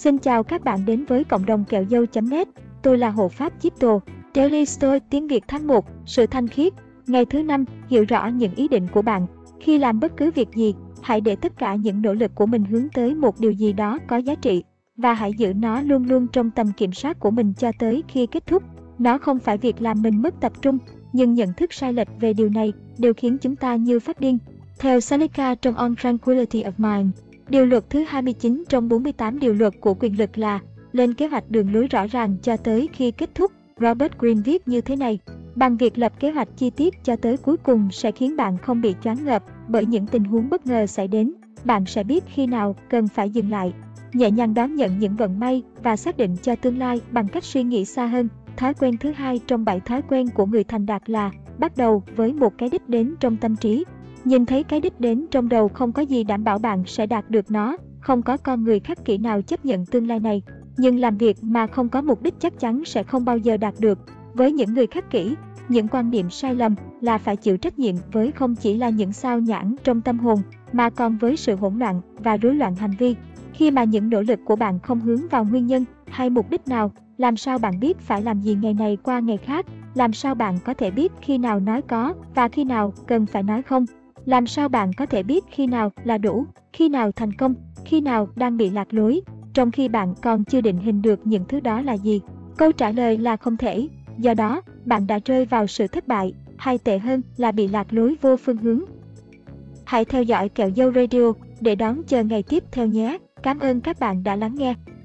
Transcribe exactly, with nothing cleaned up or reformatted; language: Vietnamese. Xin chào các bạn đến với cộng đồng kẹo dâu chấm net, tôi là Hồ Pháp Crypto, Daily Stoic Tiếng Việt tháng một, sự thanh khiết. Ngày thứ năm, hiểu rõ những ý định của bạn. Khi làm bất cứ việc gì, hãy để tất cả những nỗ lực của mình hướng tới một điều gì đó có giá trị, và hãy giữ nó luôn luôn trong tầm kiểm soát của mình cho tới khi kết thúc. Nó không phải việc làm mình mất tập trung, nhưng nhận thức sai lệch về điều này đều khiến chúng ta như phát điên. Theo Seneca trong On Tranquility of Mind, điều luật thứ hai mươi chín trong bốn mươi tám điều luật của quyền lực là lên kế hoạch đường lối rõ ràng cho tới khi kết thúc. Robert Greene viết như thế này: bằng việc lập kế hoạch chi tiết cho tới cuối cùng sẽ khiến bạn không bị choáng ngợp bởi những tình huống bất ngờ xảy đến. Bạn sẽ biết khi nào cần phải dừng lại, nhẹ nhàng đón nhận những vận may và xác định cho tương lai bằng cách suy nghĩ xa hơn. Thói quen thứ hai trong bảy thói quen của người thành đạt là bắt đầu với một cái đích đến trong tâm trí. Nhìn thấy cái đích đến trong đầu không có gì đảm bảo bạn sẽ đạt được nó, không có con người khắc kỷ nào chấp nhận tương lai này. Nhưng làm việc mà không có mục đích chắc chắn sẽ không bao giờ đạt được. Với những người khắc kỷ, những quan niệm sai lầm là phải chịu trách nhiệm với không chỉ là những sao nhãng trong tâm hồn, mà còn với sự hỗn loạn và rối loạn hành vi. Khi mà những nỗ lực của bạn không hướng vào nguyên nhân hay mục đích nào, làm sao bạn biết phải làm gì ngày này qua ngày khác? Làm sao bạn có thể biết khi nào nói có và khi nào cần phải nói không? Làm sao bạn có thể biết khi nào là đủ, khi nào thành công, khi nào đang bị lạc lối, trong khi bạn còn chưa định hình được những thứ đó là gì? Câu trả lời là không thể. Do đó, bạn đã rơi vào sự thất bại, hay tệ hơn là bị lạc lối vô phương hướng. Hãy theo dõi Kẹo Dâu Radio để đón chờ ngày tiếp theo nhé. Cảm ơn các bạn đã lắng nghe.